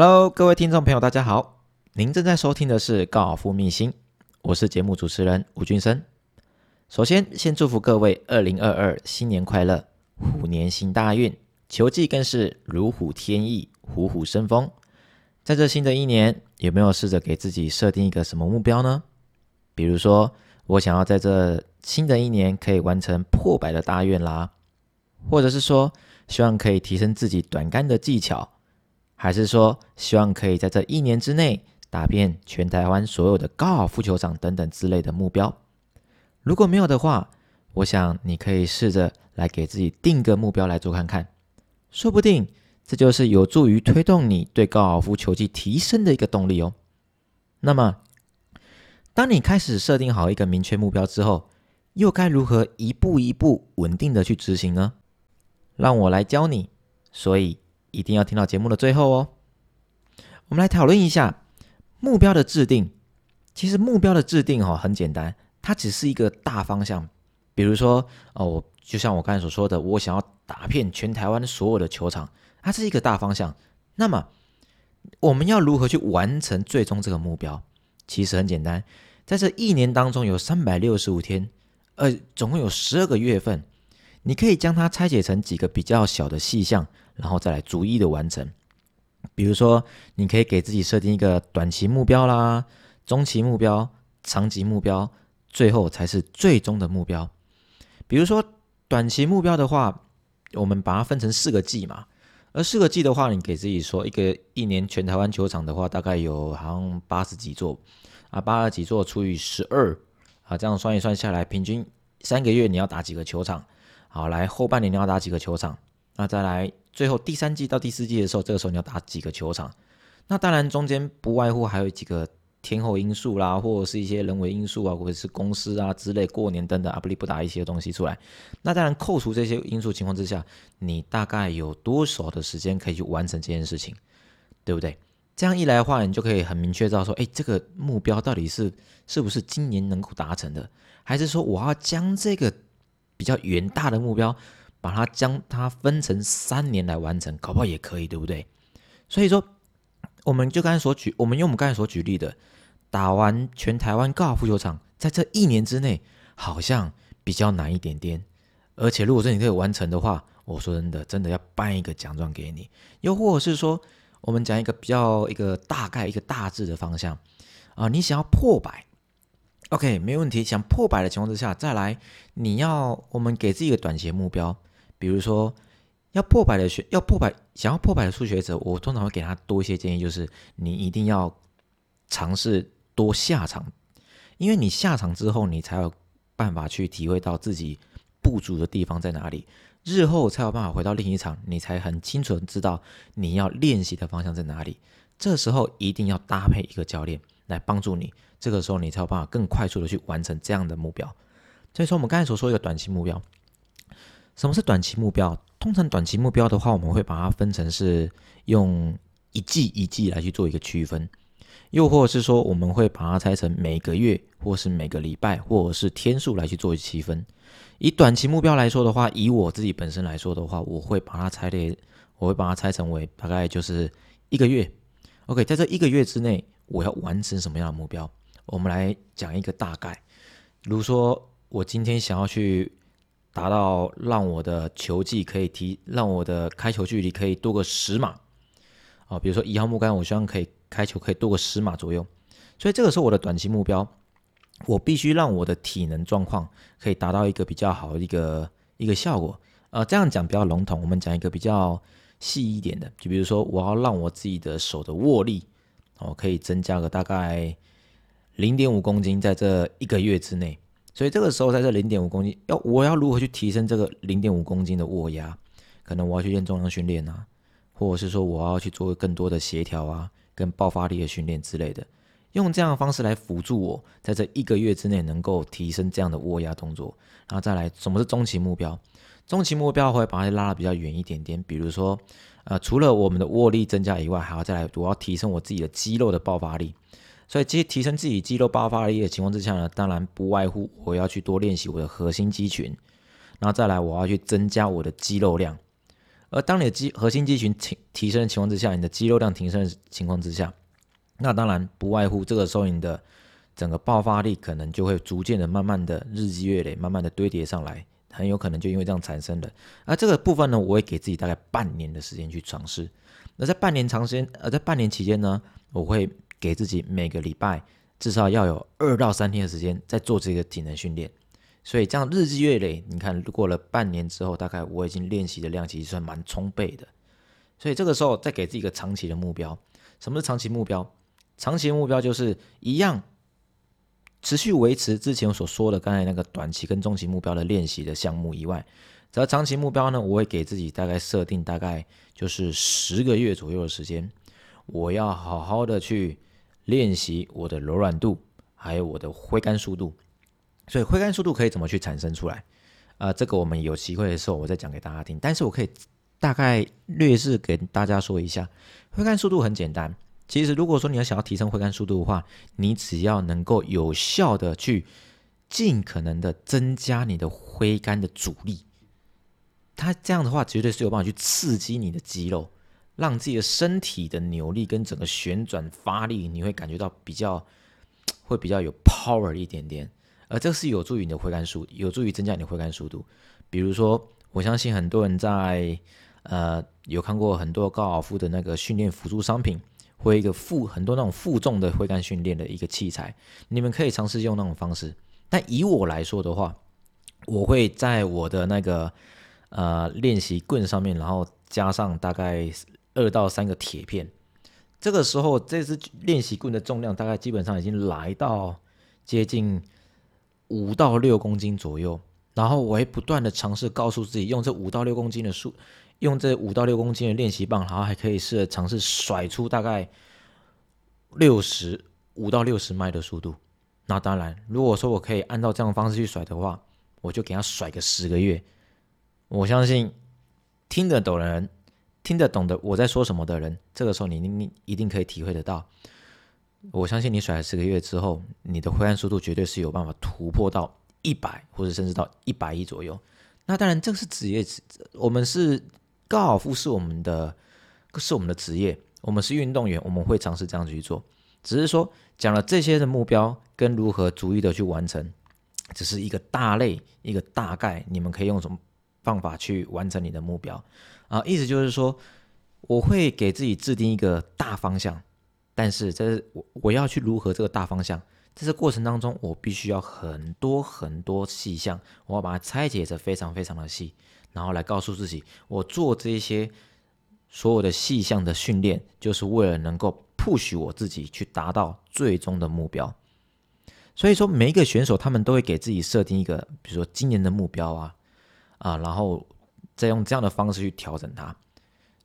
Hello， 各位听众朋友，大家好！您正在收听的是《高尔夫秘辛》，我是节目主持人吴俊生。首先，先祝福各位2022新年快乐，虎年行大运，球技更是如虎添翼，虎虎生风。在这新的一年，有没有试着给自己设定一个什么目标呢？比如说，我想要在这新的一年可以完成破百的大愿啦，或者是说，希望可以提升自己短杆的技巧。还是说希望可以在这一年之内打遍全台湾所有的高尔夫球场等等之类的目标。如果没有的话，我想你可以试着来给自己定个目标来做看看，说不定这就是有助于推动你对高尔夫球技提升的一个动力哦。那么当你开始设定好一个明确目标之后，又该如何一步一步稳定的去执行呢？让我来教你，所以一定要听到节目的最后哦。我们来讨论一下目标的制定。其实目标的制定很简单，它只是一个大方向。比如说就像我刚才所说的，我想要打遍全台湾所有的球场，它是一个大方向。那么我们要如何去完成最终这个目标？其实很简单，在这一年当中有365天，总共有12个月份，你可以将它拆解成几个比较小的细项，然后再来逐一的完成。比如说你可以给自己设定一个短期目标啦，中期目标，长期目标，最后才是最终的目标。比如说短期目标的话，我们把它分成4个季嘛，而4个季的话，你给自己说一年全台湾球场的话，大概有好像80几座啊，80几座除以12啊，这样算一算下来，平均3个月你要打几个球场。好，来后半年你要打几个球场，那再来最后第3季到第4季的时候，这个时候你要打几个球场。那当然中间不外乎还有几个天候因素啦，或者是一些人为因素啊，或者是公司啊之类，过年等等啊不离不打一些东西出来。那当然扣除这些因素情况之下，你大概有多少的时间可以去完成这件事情，对不对？这样一来的话，你就可以很明确知道说，这个目标到底是不是今年能够达成的，还是说我要将这个比较远大的目标把它将它分成3年来完成，搞不好也可以，对不对？所以说我们用我们刚才所举例的，打完全台湾高尔夫球场在这一年之内好像比较难一点点，而且如果是你可以完成的话，我说真的要颁一个奖状给你。又或者是说我们讲一个大概一个大致的方向啊，你想要破百，OK， 没问题。想破百的情况之下，再来我们给自己一个短期目标，比如说想要破百的初学者，我通常会给他多一些建议，就是你一定要尝试多下场，因为你下场之后，你才有办法去体会到自己不足的地方在哪里，日后才有办法回到另一场，你才很清楚知道你要练习的方向在哪里。这时候一定要搭配一个教练来帮助你，这个时候你才有办法更快速的去完成这样的目标。所以说我们刚才所说的短期目标，什么是短期目标？通常短期目标的话，我们会把它分成是用一季一季来去做一个区分，又或者是说我们会把它拆成每个月或是每个礼拜或者是天数来去做一区分。以短期目标来说的话，以我自己本身来说的话，我会把它拆成为大概就是一个月。 OK， 在这一个月之内我要完成什么样的目标？我们来讲一个大概，比如说我今天想要去达到让我的球技可以让我的开球距离可以多个10码，比如说1号木杆，我希望可以开球可以多个10码左右。所以这个时候我的短期目标，我必须让我的体能状况可以达到一个比较好的一个效果。这样讲比较笼统，我们讲一个比较细一点的，就比如说我要让我自己的手的握力可以增加个大概 0.5 公斤在这一个月之内。所以这个时候在这 0.5 公斤我要如何去提升这个 0.5 公斤的握压？可能我要去练重量训练啊，或者是说我要去做更多的协调啊跟爆发力的训练之类的，用这样的方式来辅助我在这一个月之内能够提升这样的握压动作。然后再来什么是中期目标？中期目标会把它拉得比较远一点点，比如说除了我们的握力增加以外，还要再来我要提升我自己的肌肉的爆发力。所以其实提升自己肌肉爆发力的情况之下呢，当然不外乎我要去多练习我的核心肌群，然后再来我要去增加我的肌肉量。而当你的核心肌群提升的情况之下，你的肌肉量提升的情况之下，那当然不外乎这个时候你的整个爆发力可能就会逐渐的慢慢的日积月累，慢慢的堆叠上来，很有可能就因为这样产生的。而这个部分呢，我会给自己大概半年的时间去尝试。那在半年期间呢，我会给自己每个礼拜至少要有2到3天的时间在做这个体能训练。所以这样日积月累，你看过了半年之后，大概我已经练习的量其实算蛮充沛的。所以这个时候再给自己一个长期的目标。什么是长期目标？长期目标就是一样持续维持之前我所说的刚才那个短期跟中期目标的练习的项目以外，只要长期目标呢，我会给自己大概设定大概就是10个月左右的时间，我要好好的去练习我的柔软度还有我的挥杆速度。所以挥杆速度可以怎么去产生出来这个我们有机会的时候我再讲给大家听，但是我可以大概略是给大家说一下挥杆速度很简单。其实如果说你要想要提升挥杆速度的话，你只要能够有效的去尽可能的增加你的挥杆的阻力，它这样的话绝对是有办法去刺激你的肌肉，让自己的身体的扭力跟整个旋转发力你会感觉到比较有 power 一点点，而这是有助于你的挥杆速度，有助于增加你的挥杆速度。比如说我相信很多人在有看过很多高尔夫的那个训练辅助商品，或一个很多那种负重的挥杆训练的一个器材，你们可以尝试用那种方式。但以我来说的话，我会在我的那个练习棍上面，然后加上大概2到3个铁片。这个时候，这支练习棍的重量大概基本上已经来到接近5到6公斤左右。然后我会不断的尝试告诉自己，用这5到6公斤的数。用这5到6公斤的练习棒，然后还可以试着尝试甩出大概5到60迈的速度。那当然，如果说我可以按照这样的方式去甩的话，我就给他甩个10个月。我相信听得懂的我在说什么的人，这个时候你一定可以体会得到。我相信你甩了10个月之后，你的挥杆速度绝对是有办法突破到100，或者甚至到110左右。那当然，这是职业，我们是。高尔夫是我们的职业，我们是运动员，我们会尝试这样去做。只是说讲了这些的目标跟如何逐一的去完成，只是一个大类，一个大概，你们可以用什么方法去完成你的目标意思就是说，我会给自己制定一个大方向，但是我要去如何这个大方向，在这过程当中，我必须要很多很多细项，我要把它拆解得非常非常的细。然后来告诉自己，我做这些所有的细项的训练，就是为了能够 push 我自己去达到最终的目标。所以说，每一个选手他们都会给自己设定一个，比如说今年的目标然后再用这样的方式去调整它。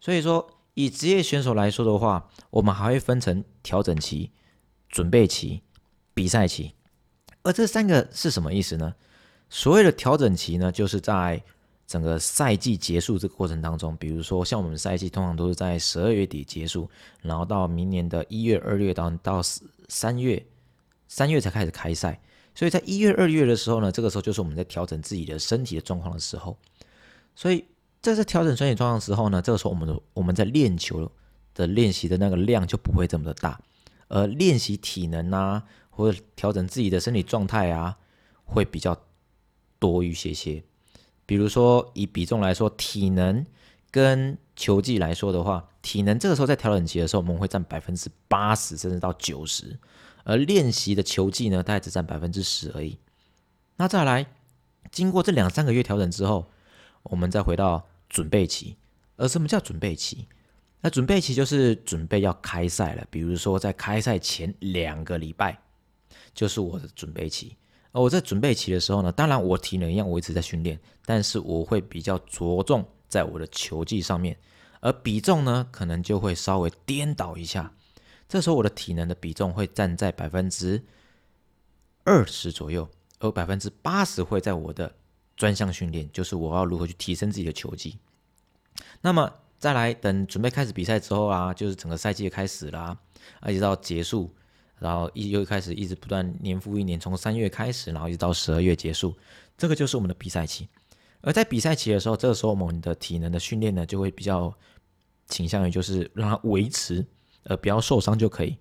所以说，以职业选手来说的话，我们还会分成调整期、准备期、比赛期。而这3个是什么意思呢？所谓的调整期呢，就是在整个赛季结束这个过程当中，比如说像我们赛季通常都是在12月底结束，然后到明年的1月、2月到3月才开始开赛。所以在1月、2月的时候呢，这个时候就是我们在调整自己的身体的状况的时候。所以在这调整身体状况的时候呢，这个时候我们在练球的练习的那个量就不会这么的大，而练习体能或者调整自己的身体状态会比较多一些些。比如说以比重来说，体能跟球技来说的话，体能这个时候在调整期的时候，我们会占 80% 甚至到 90%， 而练习的球技呢，大概只占 10% 而已。那再来，经过这2、3个月调整之后，我们再回到准备期。而什么叫准备期？那准备期就是准备要开赛了，比如说在开赛前2个礼拜，就是我的准备期。而我在准备期的时候呢，当然我体能一样我一直在训练，但是我会比较着重在我的球技上面，而比重呢可能就会稍微颠倒一下。这时候我的体能的比重会站在 20% 左右，而 80% 会在我的专项训练，就是我要如何去提升自己的球技。那么再来等准备开始比赛之后就是整个赛季的开始啦，一直到结束，然后又开始一直不断年复一年，从3月开始，然后一直到12月结束，这个就是我们的比赛期。而在比赛期的时候，这个时候我们的体能的训练呢，就会比较倾向于就是让它维持，不要受伤就可以。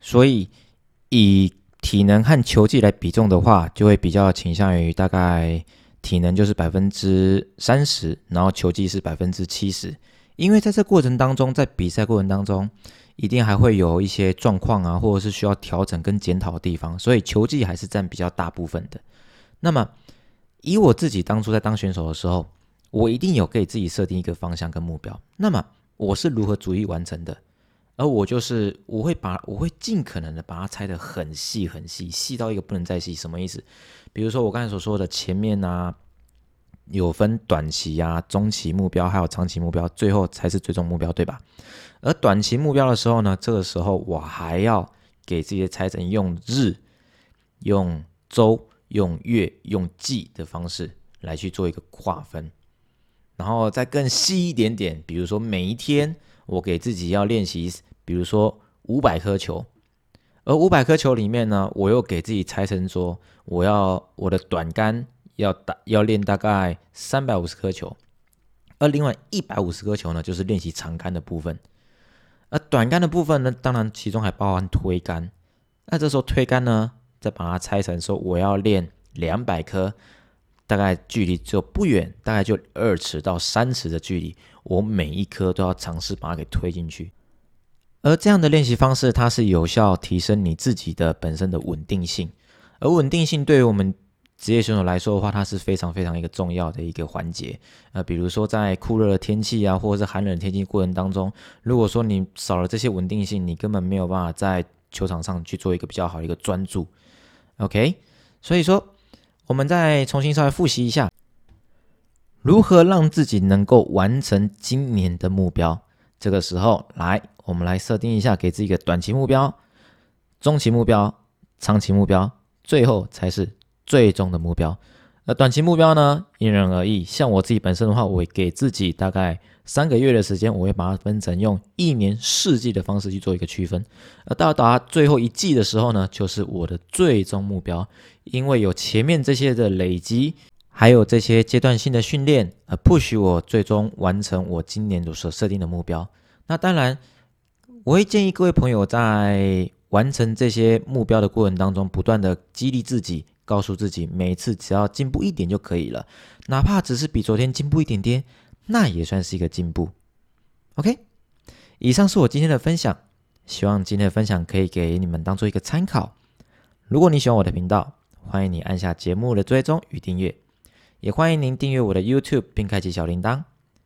所以以体能和球技来比重的话，就会比较倾向于大概体能就是 30%， 然后球技是 70%。因为在这过程当中，在比赛过程当中，一定还会有一些状况啊，或者是需要调整跟检讨的地方，所以球技还是占比较大部分的。那么以我自己当初在当选手的时候，我一定有给自己设定一个方向跟目标，那么我是如何逐一完成的？而我就是我会尽可能的把它拆得很细很细，细到一个不能再细。什么意思？比如说我刚才所说的前面啊，有分短期啊、中期目标还有长期目标，最后才是最终目标，对吧？而短期目标的时候呢，这个时候我还要给自己的拆成用日、用周、用月、用季的方式来去做一个划分，然后再更细一点点，比如说每一天我给自己要练习，比如说500颗球，而500颗球里面呢，我又给自己拆成说，我的短杆要练大概350颗球，而另外150颗球呢，就是练习长杆的部分，而短杆的部分呢，当然其中还包含推杆。那这时候推杆呢，再把它拆成说我要练200颗，大概距离就不远，大概就2尺到3尺的距离，我每一颗都要尝试把它给推进去。而这样的练习方式，它是有效提升你自己的本身的稳定性，而稳定性对于我们职业选手来说的话，它是非常非常一个重要的一个环节。比如说在酷热的天气啊，或者是寒冷的天气过程当中，如果说你少了这些稳定性，你根本没有办法在球场上去做一个比较好的一个专注。OK， 所以说我们再重新稍微复习一下，如何让自己能够完成今年的目标。这个时候来，我们来设定一下给自己一个短期目标、中期目标、长期目标，最后才是最终的目标。那短期目标呢，因人而异，像我自己本身的话，我给自己大概3个月的时间，我会把它分成用1年4季的方式去做一个区分。而到达最后一季的时候呢，就是我的最终目标，因为有前面这些的累积，还有这些阶段性的训练，push 我最终完成我今年所设定的目标。那当然，我会建议各位朋友在完成这些目标的过程当中，不断的激励自己，告诉自己每次只要进步一点就可以了，哪怕只是比昨天进步一点点，那也算是一个进步。 OK， 以上是我今天的分享，希望今天的分享可以给你们当做一个参考。如果你喜欢我的频道，欢迎你按下节目的追踪与订阅，也欢迎您订阅我的 YouTube 并开启小铃铛，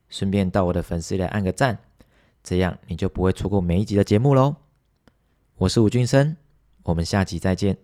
顺便到我的粉丝页按个赞，这样你就不会错过每一集的节目咯。我是吴俊生，我们下集再见。